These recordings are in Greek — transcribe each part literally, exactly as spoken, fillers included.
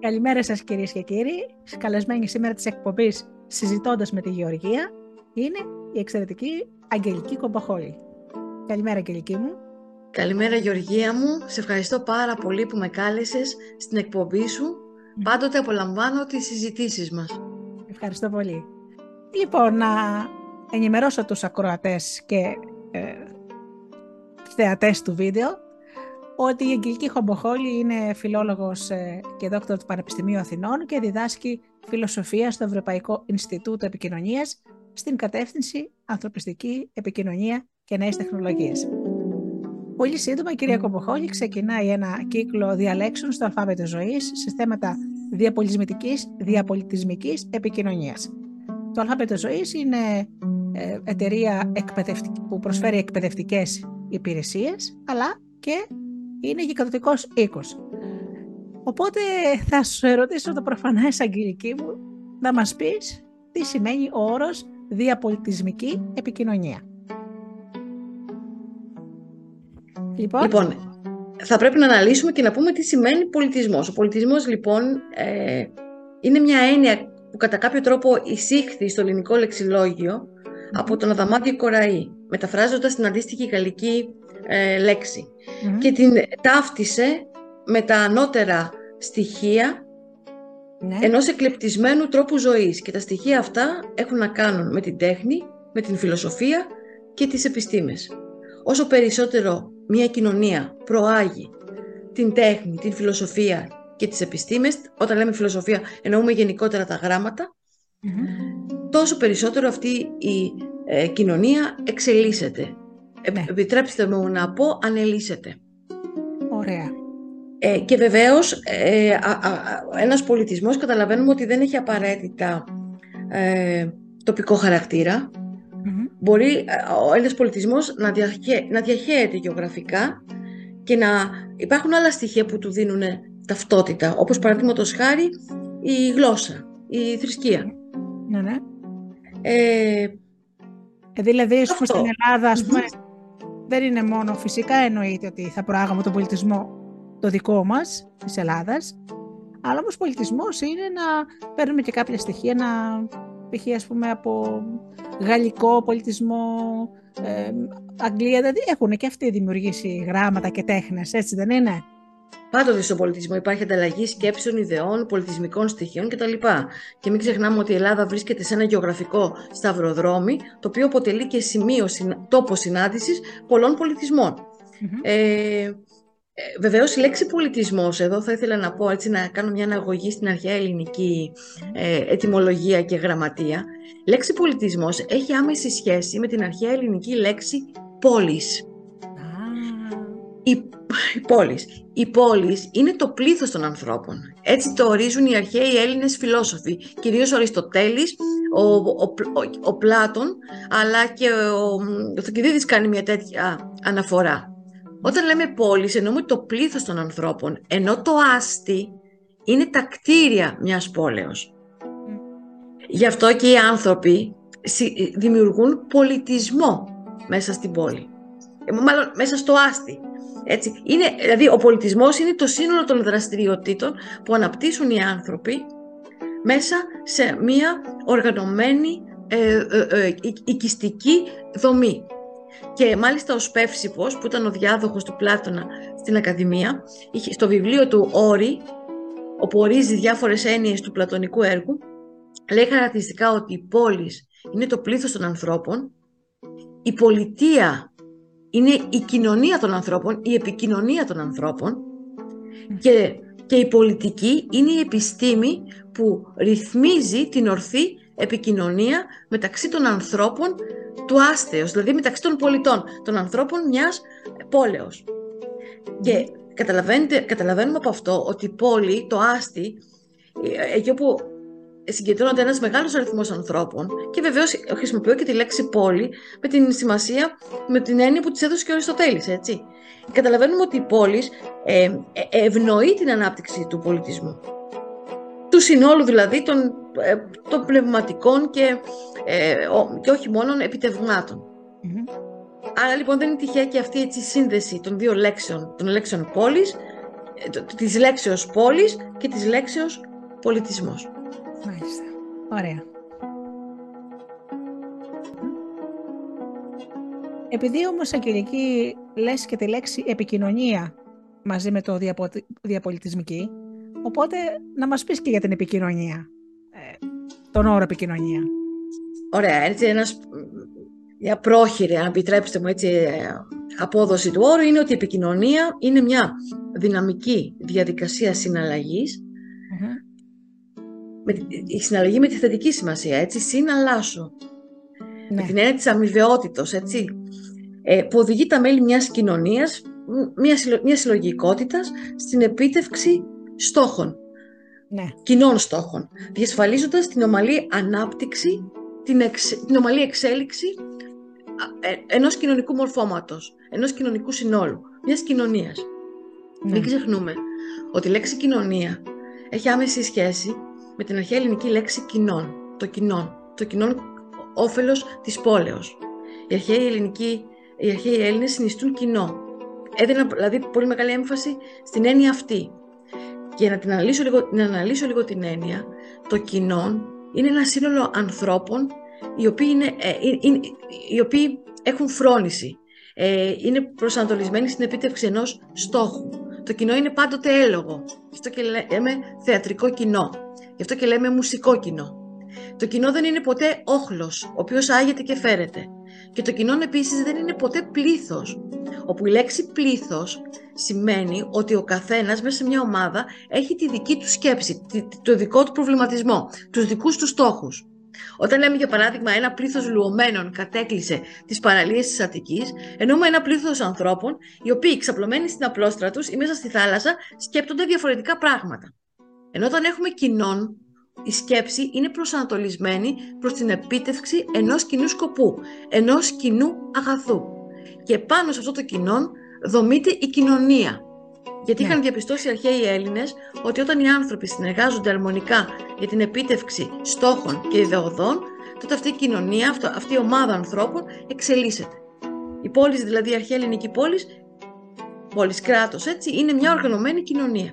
Καλημέρα σας κυρίες και κύριοι. Καλεσμένη σήμερα της εκπομπής Συζητώντας με τη Γεωργία είναι η εξαιρετική Αγγελική Κομποχόλη. Καλημέρα Αγγελική μου. Καλημέρα Γεωργία μου. Σε ευχαριστώ πάρα πολύ που με κάλεσες στην εκπομπή σου. Mm. Πάντοτε απολαμβάνω τις συζητήσεις μας. Ευχαριστώ πολύ. Λοιπόν, να ενημερώσω τους ακροατές και ε, θεατές του βίντεο ότι η Αγγελική Κομποχόλη είναι φιλόλογος και δόκτωρ του Πανεπιστημίου Αθηνών και διδάσκει φιλοσοφία στο Ευρωπαϊκό Ινστιτούτο Επικοινωνίας στην κατεύθυνση ανθρωπιστική επικοινωνία και νέες τεχνολογίες. Πολύ σύντομα, η κυρία Κομποχόλη ξεκινάει ένα κύκλο διαλέξεων στο Αλφάβητο Ζωής σε θέματα διαπολιτισμικής, διαπολιτισμικής επικοινωνίας. Το Αλφάβητο Ζωής είναι εταιρεία που προσφέρει εκπαιδευτικές υπηρεσίες, αλλά και είναι γεκατοτικός οίκος. Οπότε θα σου ερωτήσω το προφανές, Αγγελική μου, να μας πεις τι σημαίνει ο όρος διαπολιτισμική επικοινωνία. Λοιπόν, λοιπόν θα πρέπει να αναλύσουμε και να πούμε τι σημαίνει πολιτισμός. Ο πολιτισμός λοιπόν ε, είναι μια έννοια που κατά κάποιο τρόπο εισήχθη στο ελληνικό λεξιλόγιο από τον Αδαμάντιο Κοραή, μεταφράζοντας την αντίστοιχη γαλλική ε, λέξη. Mm-hmm. Και την ταύτισε με τα ανώτερα στοιχεία mm-hmm. ενός εκλεπτισμένου τρόπου ζωής. Και τα στοιχεία αυτά έχουν να κάνουν με την τέχνη, με την φιλοσοφία και τις επιστήμες. Όσο περισσότερο μια κοινωνία προάγει την τέχνη, την φιλοσοφία και τις επιστήμες, όταν λέμε φιλοσοφία εννοούμε γενικότερα τα γράμματα, mm-hmm. τόσο περισσότερο αυτή η ε, κοινωνία εξελίσσεται. Ναι. Επιτρέψτε μου να πω, ανελύσσεται. Ωραία. Ε, και βεβαίως ε, α, α, ένας πολιτισμός καταλαβαίνουμε ότι δεν έχει απαραίτητα ε, τοπικό χαρακτήρα. Mm-hmm. Μπορεί ο ένας πολιτισμός να, διαχέ, να διαχέεται γεωγραφικά και να υπάρχουν άλλα στοιχεία που του δίνουν ταυτότητα, όπως παραδείγματος χάρη η γλώσσα, η θρησκεία. Ναι, ναι. Ε, Δηλαδή, πούμε, στην Ελλάδα, ας πούμε, mm-hmm. δεν είναι μόνο φυσικά εννοείται ότι θα προάγαμε τον πολιτισμό το δικό μας, της Ελλάδας, αλλά όμως πολιτισμός είναι να παίρνουμε και κάποια στοιχεία, να π.χ. ας πούμε από γαλλικό πολιτισμό, ε, Αγγλία, δηλαδή έχουν και αυτοί δημιουργήσει γράμματα και τέχνες, έτσι δεν είναι? Πάντοτε στον πολιτισμό υπάρχει ανταλλαγή σκέψεων, ιδεών, πολιτισμικών στοιχείων κτλ. Και μην ξεχνάμε ότι η Ελλάδα βρίσκεται σε ένα γεωγραφικό σταυροδρόμι, το οποίο αποτελεί και σημείο, τόπο συνάντησης πολλών πολιτισμών. Mm-hmm. Ε, βεβαίως η λέξη πολιτισμός, εδώ θα ήθελα να πω έτσι, να κάνω μια αναγωγή στην αρχαία ελληνική ε, ετυμολογία και γραμματεία. Η λέξη πολιτισμός έχει άμεση σχέση με την αρχαία ελληνική λέξη πόλης. Οι πόλεις. Οι πόλεις είναι το πλήθος των ανθρώπων. Έτσι το ορίζουν οι αρχαίοι Έλληνες φιλόσοφοι, κυρίως ο Αριστοτέλης, ο, ο, ο, ο Πλάτων, αλλά και ο, ο Θουκυδίδης κάνει μια τέτοια αναφορά. Όταν λέμε πόλεις εννοούμε το πλήθος των ανθρώπων, ενώ το άστι είναι τα κτίρια μιας πόλεως. Γι' αυτό και οι άνθρωποι δημιουργούν πολιτισμό μέσα στην πόλη, μάλλον μέσα στο άστι. Έτσι. Είναι, δηλαδή ο πολιτισμός είναι το σύνολο των δραστηριοτήτων που αναπτύσσουν οι άνθρωποι μέσα σε μια οργανωμένη ε, ε, ε, οικιστική δομή. Και μάλιστα ο Σπεύσιπος, που ήταν ο διάδοχος του Πλάτωνα στην Ακαδημία, είχε, στο βιβλίο του «Όρη», όπου ορίζει διάφορες έννοιες του πλατωνικού έργου, λέει χαρακτηριστικά ότι οι πόλεις είναι το πλήθος των ανθρώπων, η πολιτεία είναι η κοινωνία των ανθρώπων, η επικοινωνία των ανθρώπων και, και η πολιτική είναι η επιστήμη που ρυθμίζει την ορθή επικοινωνία μεταξύ των ανθρώπων του άστεως, δηλαδή μεταξύ των πολιτών, των ανθρώπων μιας πόλεως. Και καταλαβαίνουμε από αυτό ότι η πόλη, το άστι, εκεί όπου συγκεντρώνονται ένας μεγάλος αριθμός ανθρώπων, και βεβαίως χρησιμοποιώ και τη λέξη πόλη με την σημασία, με την έννοια που της έδωσε και ο Αριστοτέλης, έτσι. Καταλαβαίνουμε ότι η πόλη ε, ευνοεί την ανάπτυξη του πολιτισμού, του συνόλου δηλαδή των, ε, των πνευματικών και, ε, ο, και όχι μόνον επιτευγμάτων. Mm-hmm. Άρα λοιπόν δεν είναι τυχαία και αυτή έτσι, η σύνδεση των δύο λέξεων, των λέξεων πόλης της λέξεως πόλης και της λέξεως πολιτισμός. Μάλιστα. Ωραία. Επειδή όμως, Αγγελική, λες και τη λέξη επικοινωνία μαζί με το διαπο... διαπολιτισμική, οπότε να μας πεις και για την επικοινωνία, ε, τον όρο επικοινωνία. Ωραία, έτσι ένας, μια πρόχειρη, αν επιτρέψτε μου έτσι, απόδοση του όρου είναι ότι η επικοινωνία είναι μια δυναμική διαδικασία συναλλαγής, mm-hmm. με, η συναλλαγή με τη θετική σημασία, έτσι, συναλλάσσω. Ναι. Με την έννοια της αμοιβαιότητος, έτσι, ε, που οδηγεί τα μέλη μιας κοινωνίας, μιας, μιας συλλογικότητας, στην επίτευξη στόχων, ναι. κοινών στόχων, διασφαλίζοντας την ομαλή ανάπτυξη, την, εξ, την ομαλή εξέλιξη ενός κοινωνικού μορφώματος, ενός κοινωνικού συνόλου, μιας κοινωνίας. Ναι. Μην ξεχνούμε ότι η λέξη κοινωνία έχει άμεση σχέση με την αρχαία ελληνική λέξη κοινών, το κοινών, το κοινών όφελος της πόλεως. Οι αρχαίοι ελληνικοί, οι αρχαίοι Έλληνες συνιστούν κοινό. Έδιναν δηλαδή πολύ μεγάλη έμφαση στην έννοια αυτή. Και να την αναλύσω λίγο, να αναλύσω λίγο την έννοια, το κοινό είναι ένα σύνολο ανθρώπων οι οποίοι, είναι, ε, είναι, οι οποίοι έχουν φρόνηση, ε, είναι προσανατολισμένοι στην επίτευξη ενός στόχου. Το κοινό είναι πάντοτε έλογο. Γι' αυτό και λέμε θεατρικό κοινό. Γι' αυτό και λέμε μουσικό κοινό. Το κοινό δεν είναι ποτέ όχλος, ο οποίος άγεται και φέρεται. Και το κοινό επίσης δεν είναι ποτέ πλήθος, όπου η λέξη πλήθος σημαίνει ότι ο καθένας μέσα σε μια ομάδα έχει τη δική του σκέψη, το δικό του προβληματισμό, τους δικούς του στόχους. Όταν λέμε για παράδειγμα ένα πλήθος λουωμένων κατέκλυσε τις παραλίες της Αττικής, εννοούμε ένα πλήθος ανθρώπων οι οποίοι ξαπλωμένοι στην απλόστρα τους ή μέσα στη θάλασσα σκέπτονται διαφορετικά πράγματα. Ενώ όταν έχουμε κοινών, η σκέψη είναι προσανατολισμένη προς την επίτευξη ενός κοινού σκοπού, ενός κοινού αγαθού. Και πάνω σε αυτό το κοινό δομείται η κοινωνία. Γιατί ναι. είχαν διαπιστώσει οι αρχαίοι Έλληνες ότι όταν οι άνθρωποι συνεργάζονται αρμονικά για την επίτευξη στόχων και ιδεωδών, τότε αυτή η κοινωνία, αυτή η ομάδα ανθρώπων εξελίσσεται. Οι πόλεις, δηλαδή η αρχαία ελληνική πόλη, πόλης κράτος, έτσι, είναι μια οργανωμένη κοινωνία.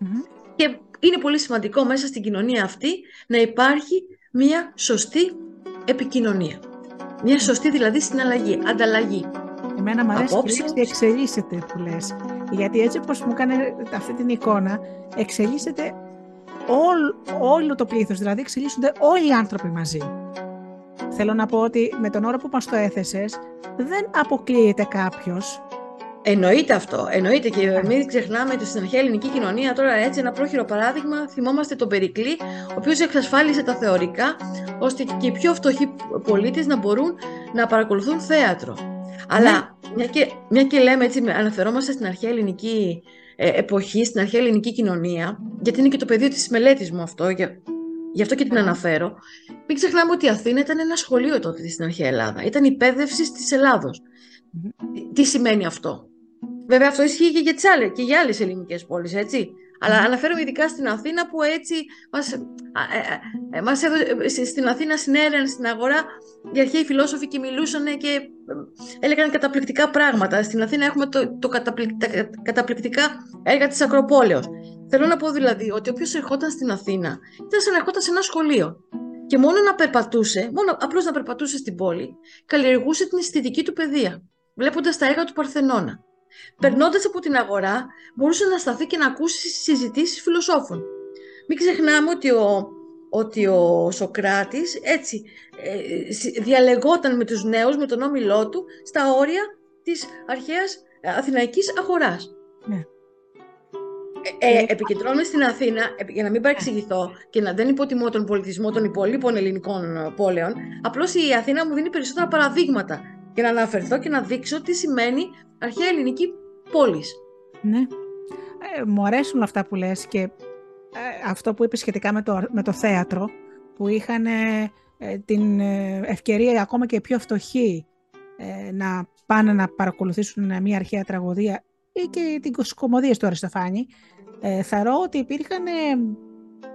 Mm-hmm. Και είναι πολύ σημαντικό μέσα στην κοινωνία αυτή να υπάρχει μια σωστή επικοινωνία. Μια σωστή δηλαδή συναλλαγή, ανταλλαγή. Εμένα μου αρέσει απόψε, και εξελίσσεται που λες. Γιατί έτσι όπως μου κάνει αυτή την εικόνα, εξελίσσεται όλ, όλο το πλήθος. Δηλαδή εξελίσσονται όλοι οι άνθρωποι μαζί. Θέλω να πω ότι με τον όρο που μας το έθεσες, δεν αποκλείεται κάποιος. Εννοείται αυτό, εννοείται και μην ξεχνάμε ότι στην αρχαία ελληνική κοινωνία, τώρα έτσι ένα πρόχειρο παράδειγμα, θυμόμαστε τον Περικλή, ο οποίος εξασφάλισε τα θεωρικά, ώστε και οι πιο φτωχοί πολίτες να μπορούν να παρακολουθούν θέατρο. Ναι. Αλλά μια και, μια και λέμε έτσι, αναφερόμαστε στην αρχαία ελληνική εποχή, στην αρχαία ελληνική κοινωνία, γιατί είναι και το πεδίο της μελέτης μου αυτό, γι' αυτό και την αναφέρω, μην ξεχνάμε ότι η Αθήνα ήταν ένα σχολείο τότε στην αρχαία Ελλάδα, ήταν η πέδευση της Ελλάδος. Τι σημαίνει αυτό? Βέβαια αυτό ισχύει και για τις άλλες, και για άλλες ελληνικές πόλεις, έτσι. Αλλά αναφέρομαι ειδικά στην Αθήνα που έτσι μας, ε, ε, μας έδωσε, στην Αθήνα συνέρεαν στην αγορά οι αρχαίοι φιλόσοφοι και μιλούσαν και έλεγαν καταπληκτικά πράγματα. Στην Αθήνα έχουμε το, το καταπληκ, τα καταπληκτικά έργα της Ακροπόλεως. Θέλω να πω δηλαδή ότι όποιος ερχόταν στην Αθήνα ήταν σαν να ερχόταν σε ένα σχολείο. Και μόνο να περπατούσε, μόνο απλώς να περπατούσε στην πόλη, καλλιεργούσε την αισθητική του παιδεία, βλέποντας τα έργα του Παρθενώνα. Περνώντας από την αγορά, μπορούσε να σταθεί και να ακούσει συζητήσεις φιλοσόφων. Μην ξεχνάμε ότι ο, ότι ο Σωκράτης έτσι, ε, διαλεγόταν με τους νέους, με τον όμιλό του, στα όρια της αρχαίας αθηναϊκής αγοράς. Ναι. Ε, επικεντρώνομαι στην Αθήνα, για να μην παρεξηγηθώ και να δεν υποτιμώ τον πολιτισμό των υπολείπων ελληνικών πόλεων, απλώς η Αθήνα μου δίνει περισσότερα παραδείγματα για να αναφερθώ και να δείξω τι σημαίνει αρχαία ελληνική πόλη. Ναι. Ε, μου αρέσουν αυτά που λες και ε, αυτό που είπες σχετικά με το, με το θέατρο, που είχαν ε, την ευκαιρία ακόμα και οι πιο φτωχοί ε, να πάνε να παρακολουθήσουν μια αρχαία τραγωδία ή και την κομμωδία του Αριστοφάνη. Ε, θαρώ ότι υπήρχαν, ε,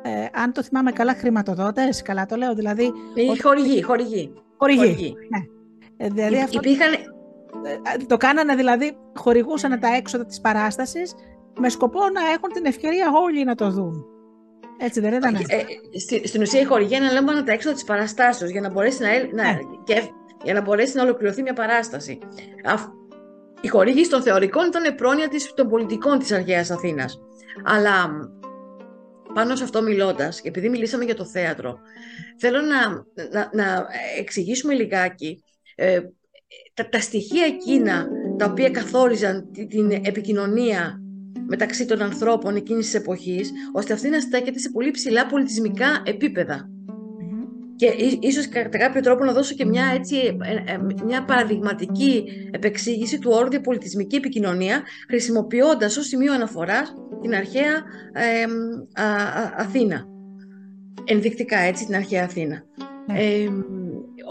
ε, αν το θυμάμαι καλά, χρηματοδότες, καλά το λέω, δηλαδή... Ή χορηγοί, χορηγοί. Χορηγοί, ναι. Ε, δηλαδή, αυτό, υπήρχαν... Το κάνανε δηλαδή, χορηγούσαν τα έξοδα της παράστασης με σκοπό να έχουν την ευκαιρία όλοι να το δουν. Έτσι δεν ήταν? Ε, ε, στην ουσία η χορηγία είναι λέμε τα έξοδα της παραστάσεως για να μπορέσει να, ε. να, και, για να μπορέσει να ολοκληρωθεί μια παράσταση. Η χορήγηση των θεωρικών ήταν πρόνοια των πολιτικών της αρχαίας Αθήνας. Αλλά πάνω σε αυτό μιλώντας, και επειδή μιλήσαμε για το θέατρο, θέλω να, να, να εξηγήσουμε λιγάκι ε, τα, τα στοιχεία εκείνα τα οποία καθόριζαν την, την επικοινωνία μεταξύ των ανθρώπων εκείνης της εποχής, ώστε αυτή να στέκεται σε πολύ ψηλά πολιτισμικά επίπεδα. Και ίσως κατά κάποιο τρόπο να δώσω και μια, έτσι, μια παραδειγματική επεξήγηση του όρου διαπολιτισμική επικοινωνία, χρησιμοποιώντας ως σημείο αναφοράς την αρχαία ε, α, α, Αθήνα. Ενδεικτικά έτσι την αρχαία Αθήνα. Ε,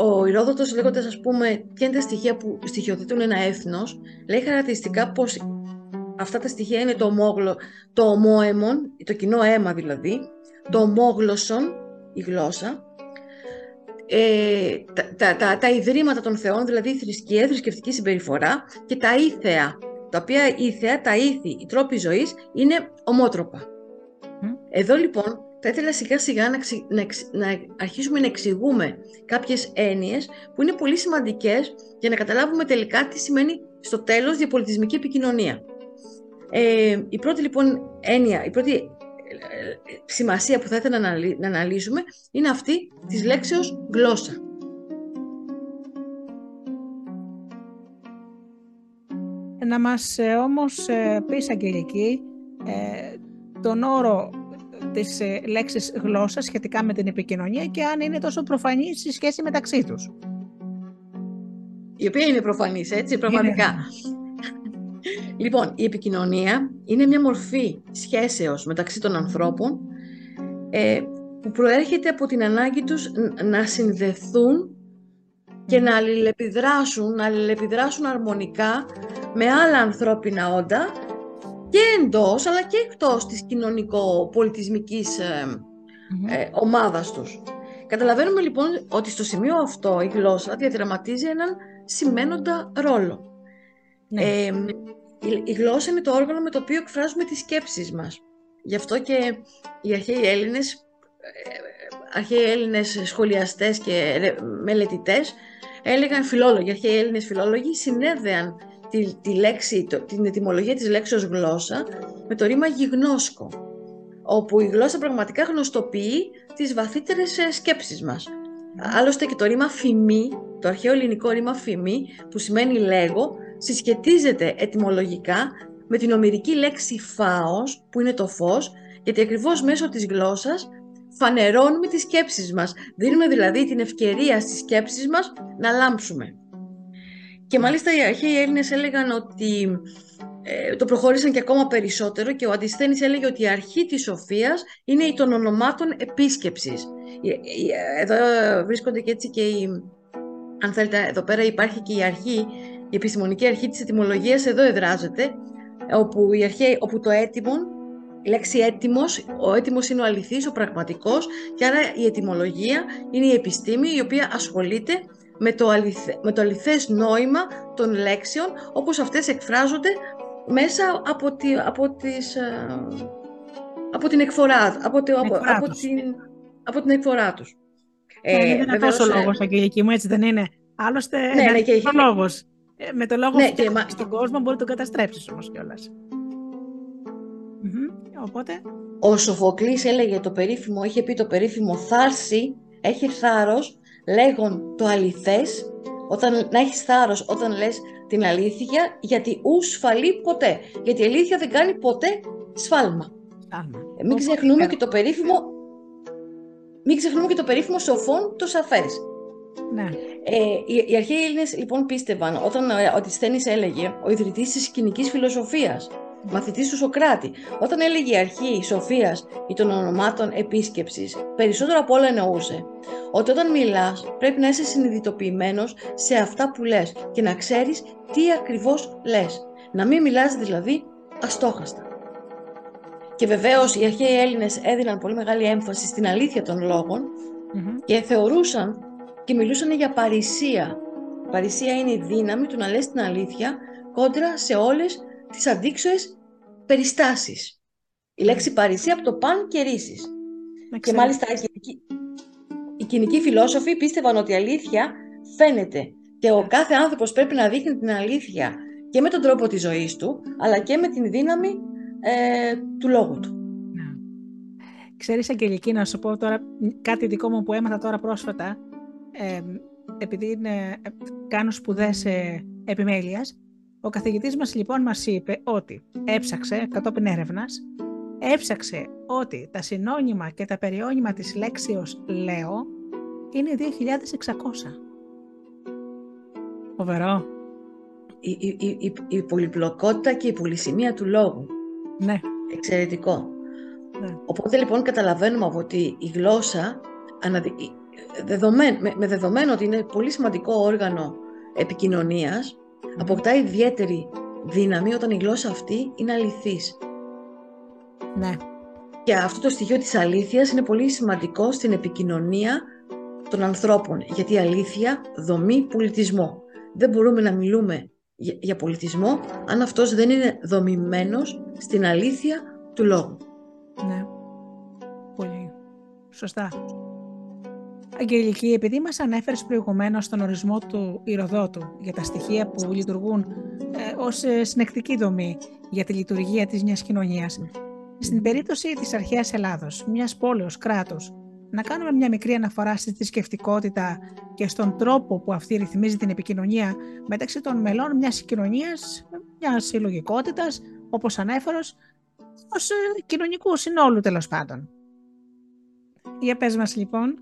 ο Ηρόδοτος λέγοντας ας πούμε ποια είναι τα στοιχεία που στοιχειοθετούν ένα έθνος, λέει χαρακτηριστικά πως αυτά τα στοιχεία είναι το, ομόγλω, το ομόαιμον, το κοινό αίμα δηλαδή, το ομόγλωσσον, η γλώσσα, Ε, τα, τα, τα, τα ιδρύματα των θεών, δηλαδή η θρησκεία, θρησκευτική συμπεριφορά και τα ήθεα, τα οποία ήθεα, τα ήθη, οι τρόποι ζωής είναι ομότροπα. Mm. Εδώ λοιπόν θα ήθελα σιγά σιγά να, να, να αρχίσουμε να εξηγούμε κάποιες έννοιες που είναι πολύ σημαντικές για να καταλάβουμε τελικά τι σημαίνει στο τέλος διαπολιτισμική επικοινωνία. Ε, η πρώτη λοιπόν έννοια, η πρώτη σημασία που θα ήθελα να αναλύσουμε είναι αυτή της λέξεως γλώσσα. Να μας όμως πεις, Αγγελική, τον όρο της λέξης γλώσσα σχετικά με την επικοινωνία και αν είναι τόσο προφανής η σχέση μεταξύ τους. Η οποία είναι προφανής, έτσι, πραγματικά. Λοιπόν, η επικοινωνία είναι μια μορφή σχέσεως μεταξύ των ανθρώπων ε, που προέρχεται από την ανάγκη τους να συνδεθούν και να αλληλεπιδράσουν, να αλληλεπιδράσουν αρμονικά με άλλα ανθρώπινα όντα και εντός αλλά και εκτός της κοινωνικο-πολιτισμικής ε, ε, ομάδας τους. Καταλαβαίνουμε λοιπόν ότι στο σημείο αυτό η γλώσσα διαδραματίζει έναν σημαίνοντα ρόλο. Ναι. Ε, η γλώσσα είναι το όργανο με το οποίο εκφράζουμε τις σκέψεις μας. Γι' αυτό και οι αρχαίοι Έλληνες, αρχαίοι Έλληνες σχολιαστές και μελετητές έλεγαν φιλόλογοι, αρχαίοι Έλληνες φιλόλογοι συνέδεαν τη, τη λέξη, το, την ετυμολογία της λέξης γλώσσα με το ρήμα γιγνώσκο, όπου η γλώσσα πραγματικά γνωστοποιεί τις βαθύτερες σκέψεις μας. Άλλωστε και το ρήμα φημή, το αρχαίο ελληνικό ρήμα φημή που σημαίνει λέγω, συσχετίζεται ετυμολογικά με την ομηρική λέξη φάος, που είναι το φως, γιατί ακριβώς μέσω της γλώσσας φανερώνουμε τις σκέψεις μας. Δίνουμε δηλαδή την ευκαιρία στις σκέψεις μας να λάμψουμε. Και μάλιστα οι αρχαίοι Έλληνες έλεγαν ότι ε, το προχώρησαν και ακόμα περισσότερο και ο Αντισθένης έλεγε ότι η αρχή της σοφίας είναι η των ονομάτων επίσκεψης. Εδώ βρίσκονται και έτσι και οι, αν θέλετε, εδώ πέρα υπάρχει και η αρχή, η επιστημονική αρχή της ετυμολογίας εδώ εδράζεται, όπου, η αρχαία, όπου το έτοιμον, η λέξη έτοιμος, ο έτοιμος είναι ο αληθής, ο πραγματικός, και άρα η ετυμολογία είναι η επιστήμη η οποία ασχολείται με το, αληθε, με το αληθές νόημα των λέξεων, όπως αυτές εκφράζονται μέσα από, τη, από, τις, από την εκφορά, από, το, από, από, την, από την εκφορά τους. Ε, ε, είναι τόσο ε... λόγος, Αγγελική μου, έτσι δεν είναι? Άλλωστε, ναι, είναι και ο λόγος. Με το λόγο ναι, και μα... στον κόσμο μπορεί να τον καταστρέψεις όμως κιόλας. Mm-hmm. Οπότε... Ο Σοφοκλής έλεγε το περίφημο, είχε πει το περίφημο θάρση, έχει θάρρος, λέγον το αληθές, όταν, να έχεις θάρρος όταν λες την αλήθεια, γιατί ου σφαλεί ποτέ. Γιατί η αλήθεια δεν κάνει ποτέ σφάλμα. Άμα. Μην ξεχνούμε Άμα. και το περίφημο μην ξεχνούμε και το περίφημο σοφών το σαφές. Ναι. Ε, οι, οι αρχαίοι Έλληνες λοιπόν πίστευαν όταν ο Αντισθένης έλεγε, ο ιδρυτής της κυνικής φιλοσοφίας, μαθητής του Σωκράτη, όταν έλεγε η αρχή σοφίας ή των ονομάτων επίσκεψης, περισσότερο από όλα εννοούσε ότι όταν μιλάς πρέπει να είσαι συνειδητοποιημένος σε αυτά που λες και να ξέρεις τι ακριβώς λες, να μην μιλάς δηλαδή αστόχαστα. Και βεβαίως οι αρχαίοι Έλληνες έδιναν πολύ μεγάλη έμφαση στην αλήθεια των λόγων mm-hmm. και θεωρούσαν και μιλούσαν για παρησία. Η παρησία είναι η δύναμη του να λες την αλήθεια κόντρα σε όλες τις αντίξοες περιστάσεις. Η λέξη Παρισία από το παν και ρίσεις. Και μάλιστα οι κυνικοί φιλόσοφοι πίστευαν ότι η αλήθεια φαίνεται και ο κάθε άνθρωπος πρέπει να δείχνει την αλήθεια και με τον τρόπο της ζωής του, αλλά και με την δύναμη ε, του λόγου του. Ξέρεις, Αγγελική, να σου πω τώρα κάτι δικό μου που έμαθα τώρα πρόσφατα, ε, επειδή είναι, κάνω σπουδές ε, επιμέλειας. Ο καθηγητής μας λοιπόν μας είπε ότι έψαξε, κατόπιν έρευνας, έψαξε ότι τα συνώνυμα και τα περιώνυμα της λέξεως «λέω» είναι δύο χιλιάδες εξακόσια. Φοβερό. Η, η, η, η πολυπλοκότητα και η πολυσημεία του λόγου. Ναι. Εξαιρετικό. Ναι. Οπότε λοιπόν καταλαβαίνουμε ότι η γλώσσα, με, με δεδομένο ότι είναι πολύ σημαντικό όργανο επικοινωνίας, αποκτά ιδιαίτερη δύναμη όταν η γλώσσα αυτή είναι αληθής. Ναι. Και αυτό το στοιχείο της αλήθειας είναι πολύ σημαντικό στην επικοινωνία των ανθρώπων, γιατί η αλήθεια δομεί πολιτισμό. Δεν μπορούμε να μιλούμε για πολιτισμό αν αυτός δεν είναι δομημένος στην αλήθεια του λόγου. Ναι, πολύ σωστά. Αγγελική, επειδή μας ανέφερες προηγουμένως τον ορισμό του Ηροδότου για τα στοιχεία που λειτουργούν ε, ως συνεκτική δομή για τη λειτουργία της μιας κοινωνίας, στην περίπτωση της αρχαίας Ελλάδος, μιας πόλεως, κράτους, να κάνουμε μια μικρή αναφορά στη θρησκευτικότητα και στον τρόπο που αυτή ρυθμίζει την επικοινωνία μεταξύ των μελών μιας κοινωνίας, μιας συλλογικότητας, όπως ανέφερος, ως κοινωνικού συνόλου τέλος πάντων. Για πες μας λοιπόν.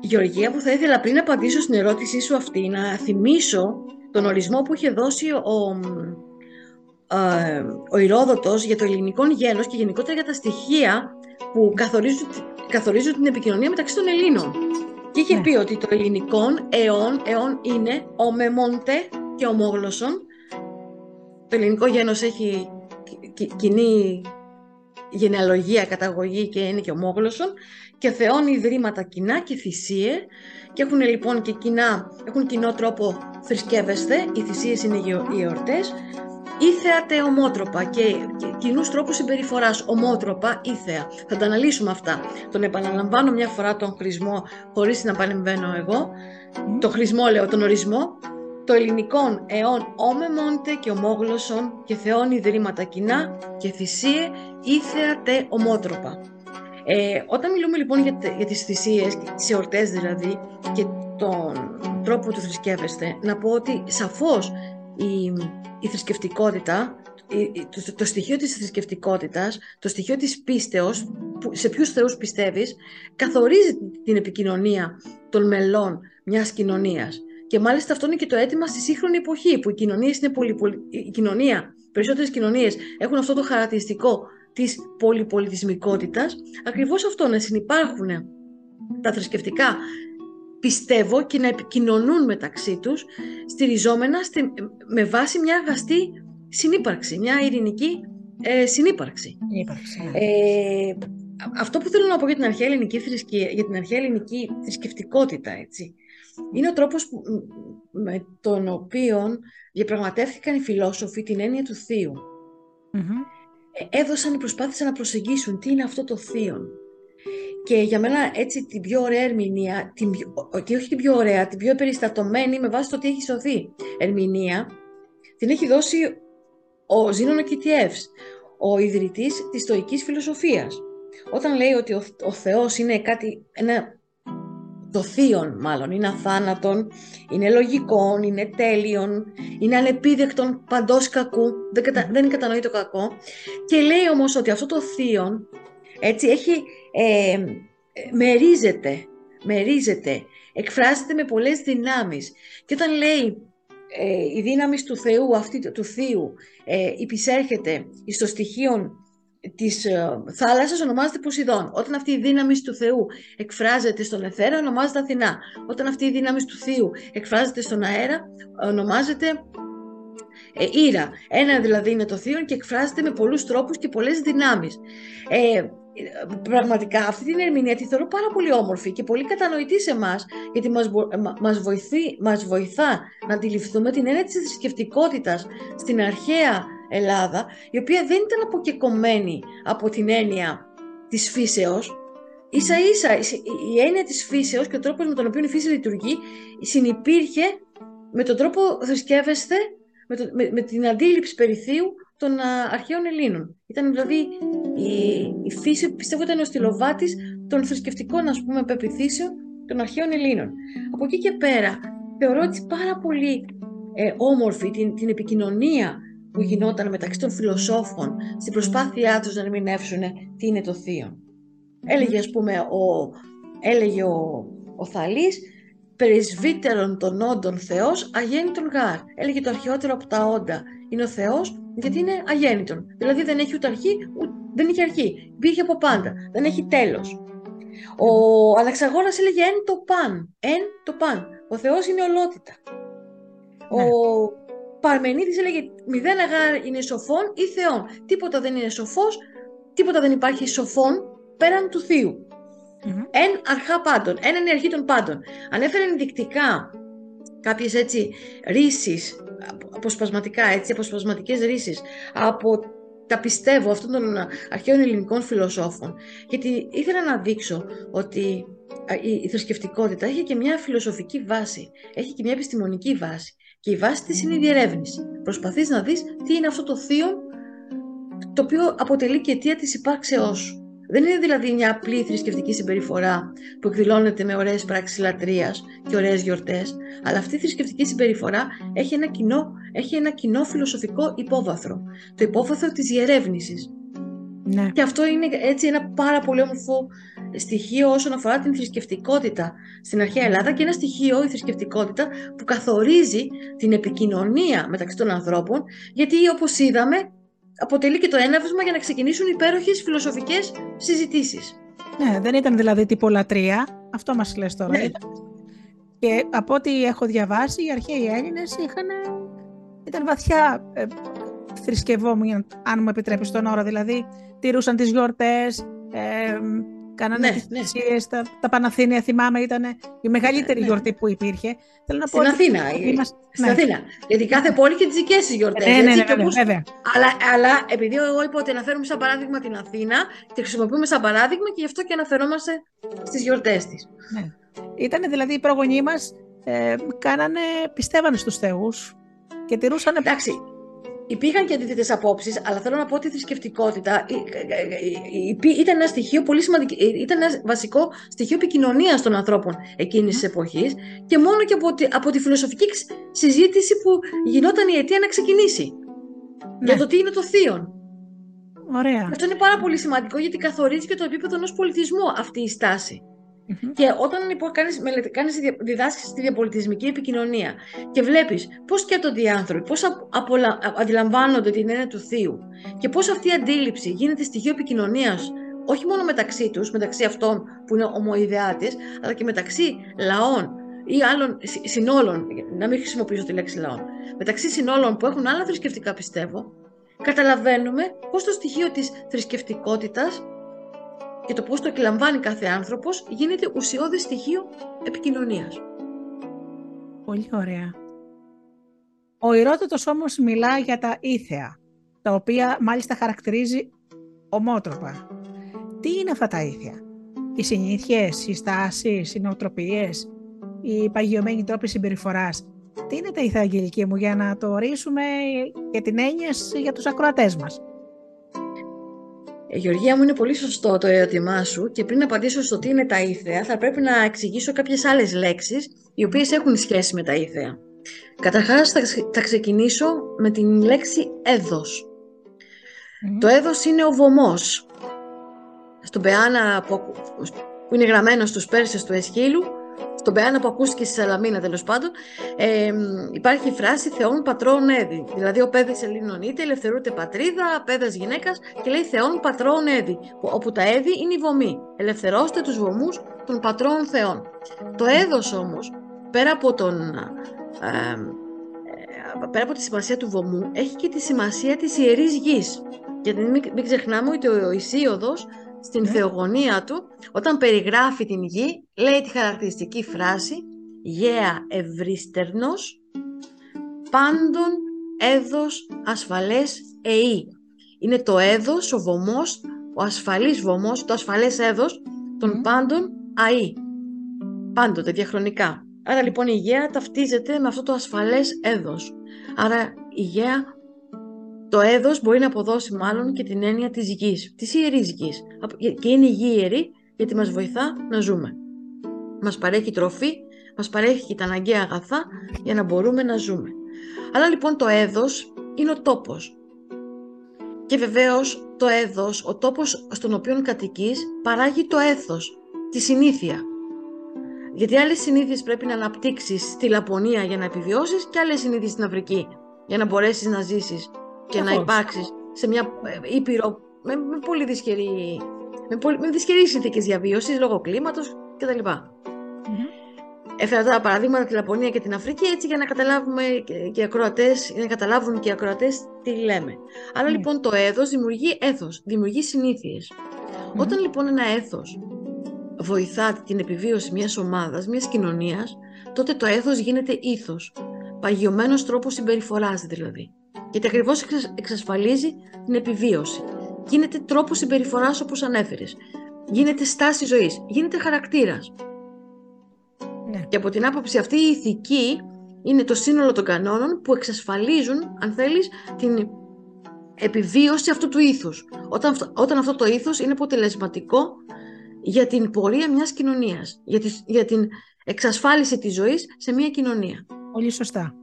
Γεωργία, που θα ήθελα πριν απαντήσω στην ερώτησή σου αυτή να θυμίσω τον ορισμό που είχε δώσει ο, ε, ο Ηρόδοτος για το ελληνικό γέλος και γενικότερα για τα στοιχεία που καθορίζουν, καθορίζουν την επικοινωνία μεταξύ των Ελλήνων. Και είχε ναι. πει ότι το ελληνικό αιών, αιών είναι ομεμόντε και ομόγλωσσον. Το ελληνικό γένος έχει κοινή γενεαλογία, καταγωγή και είναι και ομόγλωσσον, και θεών ιδρύματα κοινά και θυσίες, και έχουν λοιπόν και κοινά, έχουν κοινό τρόπο θρησκεύεσθε, οι θυσίες είναι οι εορτές, ήθεατε ομότροπα και κοινούς τρόπους συμπεριφοράς, ομότροπα, ήθεα. Θα τα αναλύσουμε αυτά. Τον επαναλαμβάνω μια φορά τον χρησμό, χωρίς να παρεμβαίνω εγώ, τον χρησμό λέω, τον ορισμό, το ελληνικόν αιών όμεμόντε και ομόγλωσσον και θεών ιδρύματα κοινά και θυσίε ήθεα τε ομότροπα. Ε, όταν μιλούμε λοιπόν για, για τις θυσίες, τις εορτές δηλαδή και τον τρόπο που θρησκεύεστε, να πω ότι σαφώς η, η θρησκευτικότητα, η, το, το στοιχείο της θρησκευτικότητας, το στοιχείο της πίστεως, που, σε ποιους θεούς πιστεύεις, καθορίζει την επικοινωνία των μελών μιας κοινωνίας. Και μάλιστα αυτό είναι και το αίτημα στη σύγχρονη εποχή, που οι κοινωνίες είναι πολυπολι... η κοινωνία, περισσότερες κοινωνίες έχουν αυτό το χαρακτηριστικό της πολυπολιτισμικότητας, ακριβώς αυτό, να συνυπάρχουν τα θρησκευτικά, πιστεύω, και να επικοινωνούν μεταξύ τους, στηριζόμενα στη... με βάση μια αγαστή συνύπαρξη, μια ειρηνική ε, συνύπαρξη. Ε, αυτό που θέλω να πω για την αρχαία ελληνική, θρησκε... για την αρχαία ελληνική θρησκευτικότητα, έτσι, είναι ο τρόπος που, με τον οποίο διαπραγματεύτηκαν οι φιλόσοφοι την έννοια του θείου. Mm-hmm. Έδωσαν, προσπάθησαν να προσεγγίσουν τι είναι αυτό το θείο. Και για μένα έτσι την πιο ωραία ερμηνεία, την πιο, και όχι την πιο ωραία, την πιο περιστατωμένη με βάση το τι έχει σωθεί ερμηνεία, την έχει δώσει ο Ζήνων ο Κιτιεύς, ο ιδρυτής της στοϊκής φιλοσοφίας. Όταν λέει ότι ο, ο Θεός είναι κάτι... Ένα, το θείον μάλλον, είναι αθάνατον, είναι λογικόν, είναι τέλειον, είναι ανεπίδεκτον παντός κακού, δεν, κατα... δεν κατανοεί το κακό. Και λέει όμως ότι αυτό το θείον, έτσι, έχει, ε, μερίζεται, μερίζεται, εκφράζεται με πολλές δυνάμεις. Και όταν λέει ε, η δύναμη του Θεού, αυτή του θείου, ε, υπησέρχεται στο στοιχείο της ε, θάλασσας, ονομάζεται Ποσειδών. Όταν αυτή η δύναμη του Θεού εκφράζεται στον εθέρα, ονομάζεται Αθηνά. Όταν αυτή η δύναμη του Θείου εκφράζεται στον αέρα, ονομάζεται ε, Ήρα. Ένα δηλαδή είναι το θείο και εκφράζεται με πολλούς τρόπους και πολλές δυνάμεις. Ε, πραγματικά αυτή την ερμηνεία τη θεωρώ πάρα πολύ όμορφη και πολύ κατανοητή σε εμάς, γιατί μας, μας, βοηθεί, μας βοηθά να αντιληφθούμε την έννοια της θρησκευτικότητας στην αρχαία Ελλάδα, η οποία δεν ήταν αποκεκομμένη από την έννοια της φύσεως. Ίσα ίσα η έννοια της φύσεως και ο τρόπος με τον οποίο η φύση λειτουργεί συνυπήρχε με τον τρόπο θρησκεύεστε, με, το, με, με την αντίληψη περιθείου των α, αρχαίων Ελλήνων. Ήταν δηλαδή η, η φύση, πιστεύω, ήταν ο στυλοβάτης των θρησκευτικών, ας πούμε, πεποιθήσεων των αρχαίων Ελλήνων. Από εκεί και πέρα θεωρώ ότι πάρα πολύ ε, όμορφη την, την επικοινωνία που γινόταν μεταξύ των φιλοσόφων στην προσπάθειά τους να ερμηνεύσουν τι είναι το θείο. Έλεγε, ας πούμε, ο, έλεγε ο, ο Θαλής, «Περισβύτερον των όντων Θεός, αγέννητον γάρ». Έλεγε, το αρχαιότερο από τα όντα είναι ο Θεός, γιατί είναι αγέννητον. Δηλαδή δεν έχει ούτε αρχή, ούτε, δεν είχε αρχή. Υπήρχε από πάντα, δεν έχει τέλος. Ο Αναξαγόρας έλεγε «εν το παν», «εν το παν». Ο Θεός είναι ολότητα. Ναι. Ο Παρμενίδης έλεγε «μηδέν αγάρ είναι σοφόν ή θεόν». Τίποτα δεν είναι σοφός, τίποτα δεν υπάρχει σοφόν πέραν του θείου. Mm-hmm. Εν αρχά πάντων, εν ενεργή των πάντων. Ανέφερε ενδεικτικά κάποιες έτσι ρήσεις, αποσπασματικά έτσι, αποσπασματικές ρήσεις από τα πιστεύω αυτών των αρχαίων ελληνικών φιλοσόφων. Γιατί ήθελα να δείξω ότι η θρησκευτικότητα έχει και μια φιλοσοφική βάση, έχει και μια επιστημονική βάση. Και η βάση της είναι η διερεύνηση. Προσπαθείς να δεις τι είναι αυτό το θείο, το οποίο αποτελεί και αιτία της υπάρξεώς σου. Δεν είναι δηλαδή μια απλή θρησκευτική συμπεριφορά που εκδηλώνεται με ωραίες πράξεις λατρείας και ωραίες γιορτές, αλλά αυτή η θρησκευτική συμπεριφορά έχει ένα κοινό, έχει ένα κοινό φιλοσοφικό υπόβαθρο, το υπόβαθρο της διερεύνησης. Ναι. Και αυτό είναι έτσι ένα πάρα πολύ όμορφο στοιχείο όσον αφορά την θρησκευτικότητα στην αρχαία Ελλάδα και ένα στοιχείο, η θρησκευτικότητα, που καθορίζει την επικοινωνία μεταξύ των ανθρώπων, γιατί όπως είδαμε, αποτελεί και το έναυσμα για να ξεκινήσουν υπέροχες φιλοσοφικές συζητήσεις. Ναι, δεν ήταν δηλαδή τυπολατρεία. Αυτό μας λες τώρα. Ναι. Και από ό,τι έχω διαβάσει, οι αρχαίοι Έλληνες είχαν, ήταν βαθιά ε, θρησκευόμενοι, αν μου επιτρέπεις τον όρο, δηλαδή τηρούσαν τις γιορτές, ε, κάνανε ναι, τις θυσίες, ναι. τα, τα Παναθήνια, θυμάμαι, ήταν η μεγαλύτερη ναι, ναι. γιορτή που υπήρχε. Θέλω να πω στην Αθήνα. Είμαστε... Στην ναι. Αθήνα. Γιατί κάθε πόλη και τις δικές της γιορτές. Ναι, ναι, ναι, ναι, ναι, όπως... βέβαια. Αλλά, αλλά επειδή εγώ είπα ότι αναφέρουμε σαν παράδειγμα την Αθήνα, τη χρησιμοποιούμε σαν παράδειγμα και γι' αυτό και αναφερόμαστε στις γιορτές της. Ναι. Ήταν δηλαδή οι προγονείς μας, ε, κάνανε, πιστεύανε στους θεούς και τηρούσαν. Εντάξει. Υπήρχαν και αντίθετες απόψεις, αλλά θέλω να πω ότι η θρησκευτικότητα ήταν ένα στοιχείο πολύ σημαντικό, ήταν ένα βασικό στοιχείο επικοινωνίας των ανθρώπων εκείνης της εποχής και μόνο και από τη, από τη φιλοσοφική συζήτηση που γινόταν η αιτία να ξεκινήσει. Ναι. Για το τι είναι το θείο. Ωραία. Αυτό είναι πάρα πολύ σημαντικό, γιατί καθορίζει και το επίπεδο ενός πολιτισμού αυτή η στάση. Mm-hmm. Και όταν λοιπόν, κάνεις, κάνεις διδάσκεις τη διαπολιτισμική επικοινωνία και βλέπεις πώς σκέφτονται οι άνθρωποι, πώς απολα... αντιλαμβάνονται την έννοια του θείου και πώς αυτή η αντίληψη γίνεται στοιχείο επικοινωνίας όχι μόνο μεταξύ τους, μεταξύ αυτών που είναι ομοειδεάτες, αλλά και μεταξύ λαών ή άλλων συνόλων, να μην χρησιμοποιήσω τη λέξη λαών, μεταξύ συνόλων που έχουν άλλα θρησκευτικά, πιστεύω, καταλαβαίνουμε πώς το στοιχείο της θρησκευτικότητας και το πώς το εκλαμβάνει κάθε άνθρωπος γίνεται ουσιώδες στοιχείο επικοινωνίας. Πολύ ωραία. Ο Ηρόδοτος όμως μιλά για τα ήθεα, τα οποία μάλιστα χαρακτηρίζει ομότροπα. Τι είναι αυτά τα ήθεα? Οι συνήθειες, οι στάσεις, οι νοοτροπίες, οι παγιωμένοι τρόποι συμπεριφοράς. Τι είναι τα ήθεα, Αγγελική μου, για να το ορίσουμε για την έννοια για τους ακροατές μας? Γεωργία μου, είναι πολύ σωστό το ερώτημά σου και πριν απαντήσω στο τι είναι τα ήθεα, θα πρέπει να εξηγήσω κάποιες άλλες λέξεις οι οποίες έχουν σχέση με τα ήθεα. Καταρχάς θα ξεκινήσω με την λέξη έδος. Mm-hmm. Το έδος είναι ο βωμός. Στον πεάνα που, που είναι γραμμένο στους Πέρσες του Αισχύλου, στον πεάνα που ακούστηκε στη Σαλαμίνα τέλος πάντων, ε, υπάρχει η φράση «Θεών πατρών έδι». Δηλαδή, ο παιδες Ελλήνων είτε ελευθερούται πατρίδα, παιδες γυναίκας, και λέει «Θεών πατρών έδι», όπου τα έδι είναι η βωμή. Ελευθερώστε τους βωμούς των πατρών θεών. Το έδος όμως, πέρα από, τον, ε, πέρα από τη σημασία του βωμού, έχει και τη σημασία της ιερής γης. Γιατί μην, μην ξεχνάμε ότι ο Ησίοδος, στην yeah. θεογονία του, όταν περιγράφει την γη, λέει τη χαρακτηριστική φράση «γέα ευρύστερνος, πάντων έδος ασφαλές ΕΗ. Είναι το έδος, ο βωμός, ο ασφαλής βωμός, το ασφαλές έδος των πάντων ΑΗ. Πάντοτε, διαχρονικά. Άρα λοιπόν η υγεία ταυτίζεται με αυτό το ασφαλές έδος. Άρα η υγεία, το έδος μπορεί να αποδώσει μάλλον και την έννοια της γης, της ιερής γης. Και είναι η γη ιερή γιατί μας βοηθά να ζούμε. Μας παρέχει τροφή, μας παρέχει και τα αναγκαία αγαθά για να μπορούμε να ζούμε. Άρα λοιπόν το έδος είναι ο τόπος. Και βεβαίως το έδος, ο τόπος στον οποίο κατοικείς, παράγει το έθος, τη συνήθεια. Γιατί άλλες συνήθειες πρέπει να αναπτύξεις στη Λαπωνία για να επιβιώσεις και άλλες συνήθειες στην Αφρική για να μπορέσεις να ζήσεις και Λαχώς. να υπάρξεις σε μια ήπειρο με, με πολύ δυσκερή, με, πολύ, με δυσκερή συνθήκες διαβίωσης λόγω κλίματος κτλ. Mm-hmm. Έφερα τώρα παραδείγματα τη Λαπωνία και την Αφρική έτσι για να καταλάβουμε και οι ακροατές, για να καταλάβουν και οι ακροατές τι λέμε. Άρα mm-hmm. λοιπόν το έθος δημιουργεί έθος, δημιουργεί συνήθειες. Mm-hmm. Όταν λοιπόν ένα έθος βοηθά την επιβίωση μιας ομάδας, μιας κοινωνίας, τότε το έθος γίνεται ήθος, παγιωμένος τρόπος συμπεριφοράς δηλαδή. Γιατί ακριβώς εξασφαλίζει την επιβίωση. Γίνεται τρόπος συμπεριφοράς όπως ανέφερες. Γίνεται στάση ζωής, γίνεται χαρακτήρας. Ναι. Και από την άποψη αυτή η ηθική είναι το σύνολο των κανόνων που εξασφαλίζουν, αν θέλεις, την επιβίωση αυτού του ήθους. Όταν, όταν αυτό το ήθος είναι αποτελεσματικό για την πορεία μιας κοινωνίας, για, τη, για την εξασφάλιση της ζωής σε μια κοινωνία. Πολύ σωστά.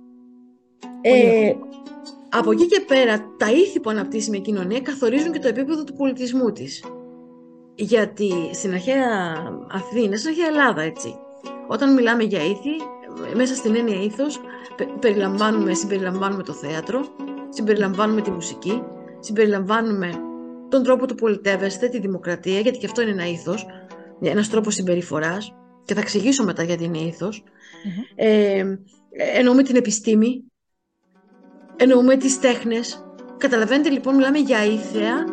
Ε, από εκεί και πέρα, τα ήθη που αναπτύσσει μια κοινωνία καθορίζουν και το επίπεδο του πολιτισμού της. Γιατί στην αρχαία Αθήνα, στην αρχαία Ελλάδα, έτσι, όταν μιλάμε για ήθη, μέσα στην έννοια ήθος, περιλαμβάνουμε, συμπεριλαμβάνουμε το θέατρο, συμπεριλαμβάνουμε τη μουσική, συμπεριλαμβάνουμε τον τρόπο του πολιτεύεστε, τη δημοκρατία, γιατί και αυτό είναι ένα ήθος, ένας τρόπος συμπεριφοράς, και θα εξηγήσω μετά γιατί είναι ήθος. Mm-hmm. Ε, εννοούμε την επιστήμη, εννοούμε τις τέχνες. Καταλαβαίνετε λοιπόν, μιλάμε για ήθεα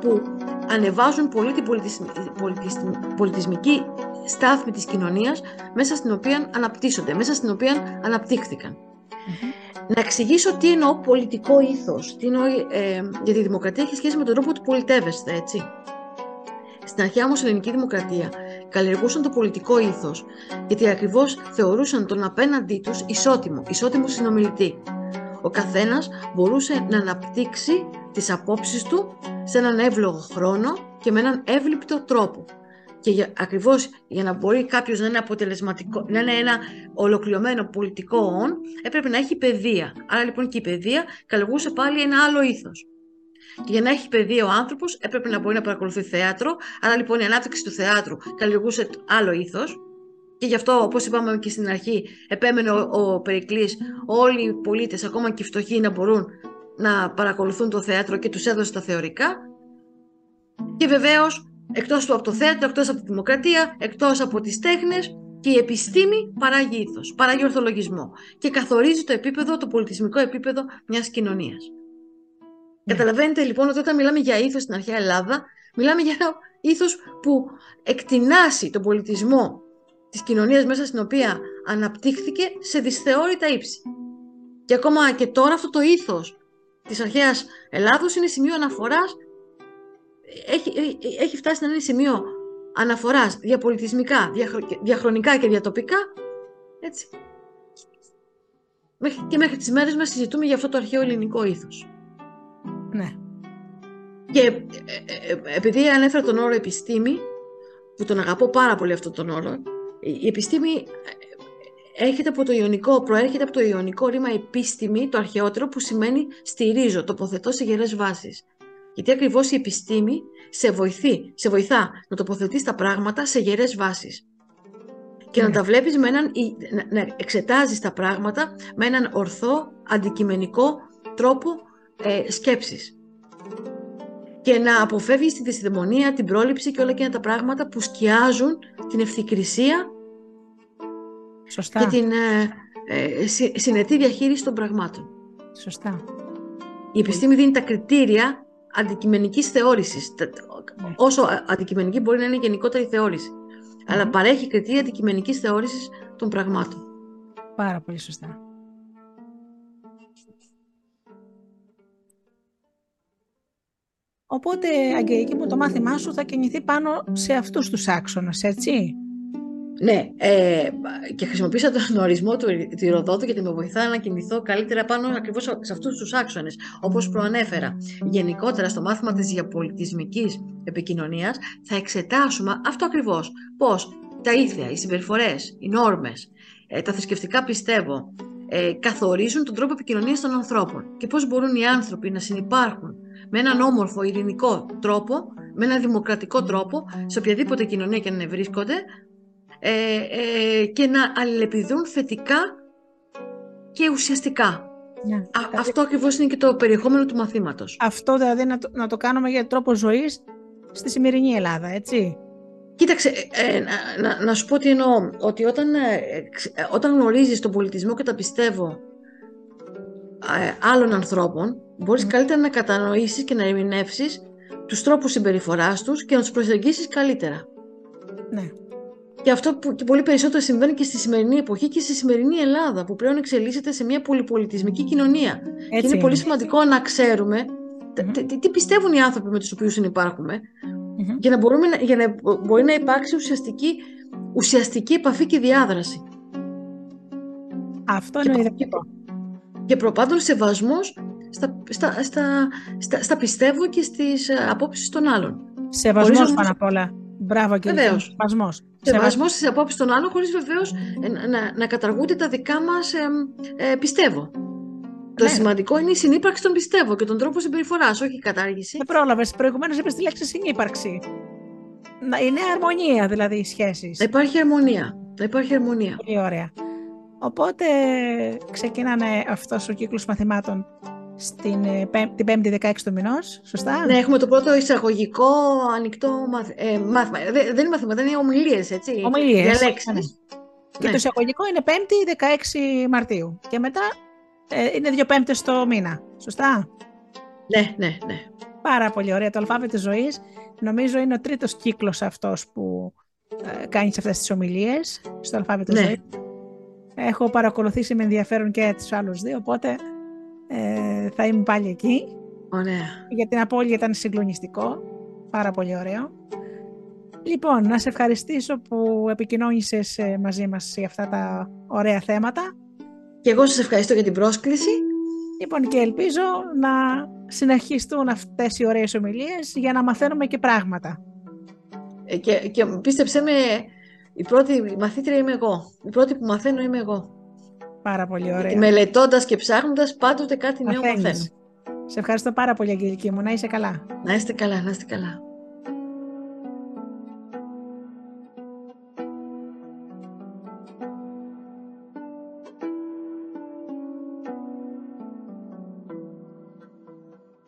που ανεβάζουν πολύ την πολιτισμ, πολιτισμ, πολιτισμική στάθμη της κοινωνίας μέσα στην οποία αναπτύσσονται, μέσα στην οποία αναπτύχθηκαν. Mm-hmm. Να εξηγήσω τι εννοώ πολιτικό ήθος, τι εννοώ, ε, γιατί η δημοκρατία έχει σχέση με τον τρόπο που πολιτεύεστε, έτσι. Στην αρχαία όμως η ελληνική δημοκρατία καλλιεργούσαν το πολιτικό ήθος, γιατί ακριβώς θεωρούσαν τον απέναντί τους ισότιμο, ισότιμο συνομιλητή. Ο καθένας μπορούσε να αναπτύξει τις απόψεις του σε έναν εύλογο χρόνο και με έναν εύληπτο τρόπο. Και για, ακριβώς για να μπορεί κάποιος να είναι αποτελεσματικό, να είναι ένα ολοκληρωμένο πολιτικό όν, έπρεπε να έχει παιδεία. Άρα λοιπόν και η παιδεία καλλιεργούσε πάλι ένα άλλο ήθος. Και για να έχει παιδεία ο άνθρωπος έπρεπε να μπορεί να παρακολουθεί θέατρο. Άρα λοιπόν η ανάπτυξη του θεάτρου καλλιεργούσε άλλο ήθος. Και γι' αυτό, όπως είπαμε και στην αρχή, επέμενε ο, ο Περικλής, όλοι οι πολίτες, ακόμα και οι φτωχοί, να μπορούν να παρακολουθούν το θέατρο και τους έδωσε τα θεωρικά. Και βεβαίως, εκτός από το θέατρο, εκτός από τη δημοκρατία, εκτός από τις τέχνες, και η επιστήμη παράγει ήθος, παράγει ορθολογισμό και καθορίζει το επίπεδο, το πολιτισμικό επίπεδο μιας κοινωνίας. Yeah. Καταλαβαίνετε λοιπόν ότι όταν μιλάμε για ήθος στην αρχαία Ελλάδα, μιλάμε για ένα ήθος που εκτινάσει τον πολιτισμό της κοινωνίας μέσα στην οποία αναπτύχθηκε σε δυσθεώρητα ύψη. Και ακόμα και τώρα αυτό το ήθος της αρχαίας Ελλάδος είναι σημείο αναφοράς. Έχει, έχει φτάσει να είναι σημείο αναφοράς διαπολιτισμικά, διαχρονικά και διατοπικά, έτσι. Και μέχρι τις μέρες μας συζητούμε για αυτό το αρχαίο ελληνικό ήθος. Ναι. Και επειδή ανέφερα τον όρο επιστήμη, που τον αγαπώ πάρα πολύ αυτόν τον όρο, η επιστήμη έρχεται από το ιωνικό, προέρχεται από το ιωνικό ρήμα επίστημη, το αρχαιότερο, που σημαίνει στηρίζω, τοποθετώ σε γερές βάσεις. Γιατί ακριβώς η επιστήμη σε, βοηθεί, σε βοηθά να τοποθετείς τα πράγματα σε γερές βάσεις. Και ναι. να τα βλέπεις με έναν, να εξετάζεις τα πράγματα με έναν ορθό, αντικειμενικό τρόπο ε, σκέψης. Και να αποφεύγεις τη δυσδαιμονία, την πρόληψη και όλα εκείνα τα πράγματα που σκιάζουν την ευθυκρισία Σωστά. και την ε, ε, συ, συνετή διαχείριση των πραγμάτων. Σωστά. Η επιστήμη δίνει τα κριτήρια αντικειμενικής θεώρησης, όσο αντικειμενική μπορεί να είναι η γενικότερη θεώρηση, mm. αλλά παρέχει κριτήρια αντικειμενικής θεώρησης των πραγμάτων. Πάρα πολύ σωστά. Οπότε, Αγγελική μου, το μάθημά σου θα κινηθεί πάνω σε αυτούς τους άξονες, έτσι. Ναι, ε, και χρησιμοποίησα τον ορισμό του Ηροδότου γιατί με βοηθά να κινηθώ καλύτερα πάνω ακριβώς σε αυτούς τους άξονες. Όπως προανέφερα, γενικότερα στο μάθημα της διαπολιτισμικής επικοινωνίας θα εξετάσουμε αυτό ακριβώς. Πώς τα ήθια, οι συμπεριφορές, οι νόρμες, ε, τα θρησκευτικά πιστεύω, ε, καθορίζουν τον τρόπο επικοινωνίας των ανθρώπων και πώς μπορούν οι άνθρωποι να συνυπάρχουν με έναν όμορφο, ειρηνικό τρόπο, με έναν δημοκρατικό τρόπο, σε οποιαδήποτε κοινωνία και να βρίσκονται, ε, ε, και να αλληλεπιδρούν θετικά και ουσιαστικά. Yeah. Α, αυτό ακριβώς είναι και το περιεχόμενο του μαθήματος. Αυτό δηλαδή να το, να το κάνουμε για τρόπο ζωής στη σημερινή Ελλάδα, έτσι. Κοίταξε, ε, να, να σου πω τι εννοώ, ότι όταν, ε, όταν γνωρίζεις τον πολιτισμό και τα πιστεύω ε, άλλων ανθρώπων, μπορείς mm. καλύτερα να κατανοήσεις και να ερμηνεύσεις τους τρόπους συμπεριφοράς τους και να τους προσεγγίσεις καλύτερα. Ναι. Και αυτό που και πολύ περισσότερο συμβαίνει και στη σημερινή εποχή και στη σημερινή Ελλάδα, που πλέον εξελίσσεται σε μια πολυπολιτισμική κοινωνία. Έτσι και είναι, είναι πολύ σημαντικό να ξέρουμε mm. τ, τ, τι πιστεύουν οι άνθρωποι με τους οποίους συνυπάρχουμε, Mm-hmm. για να, μπορούμε, για να μπορεί να υπάρξει ουσιαστική, ουσιαστική επαφή και διάδραση. Αυτό είναι ιδανικό. Και προπάντων σεβασμός στα, στα, στα, στα, στα πιστεύω και στις απόψεις των άλλων. Σεβασμός χωρίς, πάνω απ' όλα. Μπράβο κύριε. Βεβαίως. Σεβασμός. Σεβασμός στις απόψεις των άλλων, χωρίς βεβαίως ε, να, να καταργούνται τα δικά μας ε, ε, πιστεύω. Το ναι. σημαντικό είναι η συνύπαρξη των πιστεύω και τον τρόπο συμπεριφοράς, όχι η κατάργηση. Δεν πρόλαβες. Προηγουμένως είπες τη λέξη συνύπαρξη. Να είναι αρμονία δηλαδή οι σχέσεις. Να υπάρχει αρμονία. Να υπάρχει αρμονία. Πολύ ωραία. Οπότε ξεκινάνε αυτός ο κύκλος μαθημάτων στην την πέμπτη δεκαέξι του μηνός, σωστά. Ναι, έχουμε το πρώτο εισαγωγικό ανοιχτό μαθ, ε, μάθημα. Δε, δεν είναι μαθήματα, είναι ομιλίες, έτσι. Ομιλίες. Διαλέξεις. Ναι. Και ναι. το εισαγωγικό είναι πέμπτη δεκαέξι Μαρτίου. Και μετά. Είναι δύο πέμπτες το μήνα, σωστά. Ναι, ναι, ναι. Πάρα πολύ ωραία. Το Αλφάβητο Ζωής, νομίζω, είναι ο τρίτος κύκλος αυτός που ε, κάνεις αυτές τις ομιλίες στο Αλφάβητο ναι. Ζωής. Έχω παρακολουθήσει με ενδιαφέρον και τους άλλους δύο, οπότε ε, θα είμαι πάλι εκεί. Ωραία. Για την απώλεια ήταν συγκλονιστικό. Πάρα πολύ ωραίο. Λοιπόν, να σε ευχαριστήσω που επικοινώνησες μαζί μας για αυτά τα ωραία θέματα. Και εγώ σας ευχαριστώ για την πρόσκληση. Λοιπόν, και ελπίζω να συνεχιστούν αυτές οι ωραίες ομιλίες για να μαθαίνουμε και πράγματα. Και, και πίστεψέ με, η πρώτη μαθήτρια είμαι εγώ. Η πρώτη που μαθαίνω είμαι εγώ. Πάρα πολύ ωραία. Και μελετώντας και ψάχνοντας, πάντοτε κάτι νέο μαθαίνω. Σε ευχαριστώ πάρα πολύ, Αγγελική μου. Να είσαι καλά. Να είστε καλά, να είστε καλά.